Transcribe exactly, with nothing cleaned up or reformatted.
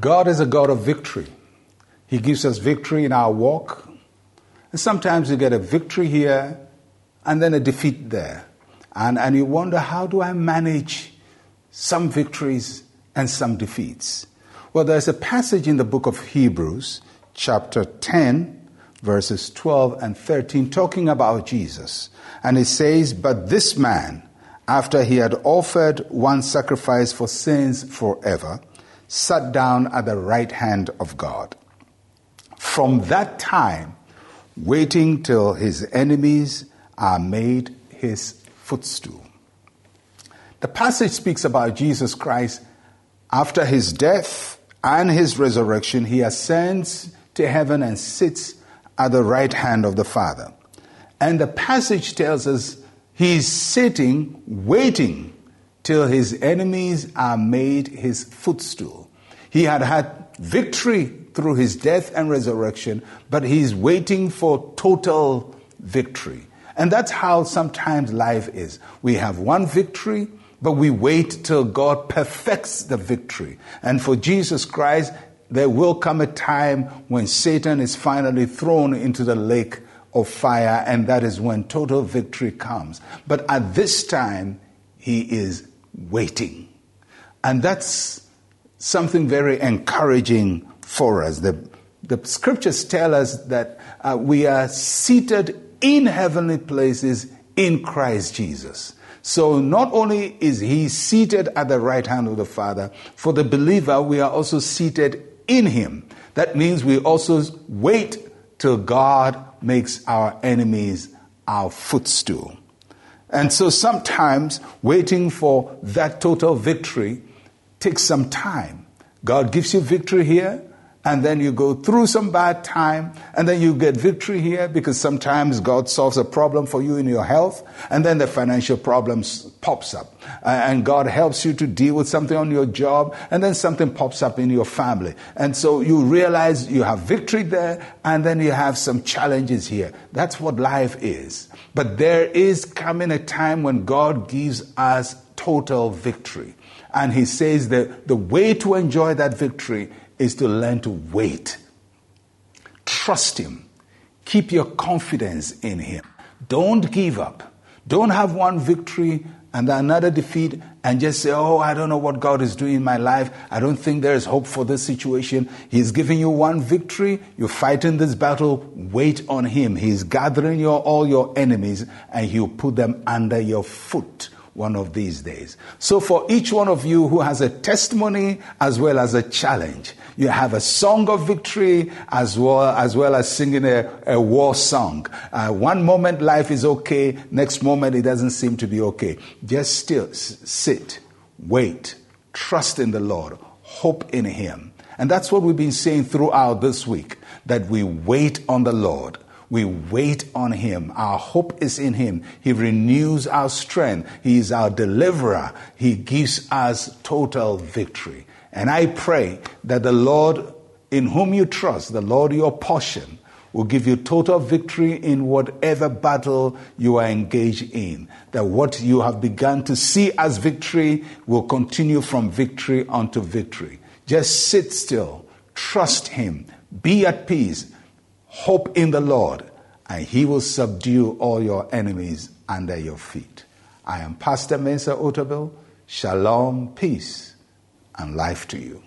God is a God of victory. He gives us victory in our walk. And sometimes you get a victory here and then a defeat there. And, and you wonder, how do I manage some victories and some defeats? Well, there's a passage in the book of Hebrews, chapter ten, verses twelve and thirteen, talking about Jesus. And it says, "But this man, after he had offered one sacrifice for sins forever, sat down at the right hand of God. From that time, waiting till his enemies are made his footstool." The passage speaks about Jesus Christ. After his death and his resurrection, he ascends to heaven and sits at the right hand of the Father. And the passage tells us he's sitting, waiting till his enemies are made his footstool. He had had victory through his death and resurrection, but he's waiting for total victory. And that's how sometimes life is. We have one victory, but we wait till God perfects the victory. And for Jesus Christ, there will come a time when Satan is finally thrown into the lake of fire, and that is when total victory comes. But at this time, he is waiting. And that's something very encouraging for us. The, the scriptures tell us that uh, we are seated in heavenly places in Christ Jesus. So not only is he seated at the right hand of the Father, for the believer, we are also seated in him. That means we also wait till God makes our enemies our footstool. And so sometimes waiting for that total victory takes some time. God gives you victory here, and then you go through some bad time, and then you get victory here, because sometimes God solves a problem for you in your health, and then the financial problem pops up. And God helps you to deal with something on your job, and then something pops up in your family. And so you realize you have victory there, and then you have some challenges here. That's what life is. But there is coming a time when God gives us total victory. And he says that the way to enjoy that victory is to learn to wait. Trust him. Keep your confidence in him. Don't give up. Don't have one victory and another defeat and just say, oh, I don't know what God is doing in my life. I don't think there is hope for this situation. He's giving you one victory. You're fighting this battle. Wait on him. He's gathering your, all your enemies, and he'll put them under your foot one of these days. So for each one of you who has a testimony as well as a challenge, you have a song of victory as well as, well as singing a, a war song. Uh, one moment life is okay, next moment it doesn't seem to be okay. Just still s- sit, wait, trust in the Lord, hope in him. And that's what we've been saying throughout this week, that we wait on the Lord. We wait on him. Our hope is in him. He renews our strength. He is our deliverer. He gives us total victory. And I pray that the Lord in whom you trust, the Lord your portion, will give you total victory in whatever battle you are engaged in. That what you have begun to see as victory will continue from victory unto victory. Just sit still. Trust him. Be at peace. Hope in the Lord, and he will subdue all your enemies under your feet. I am Pastor Mensa Otabil. Shalom, peace, and life to you.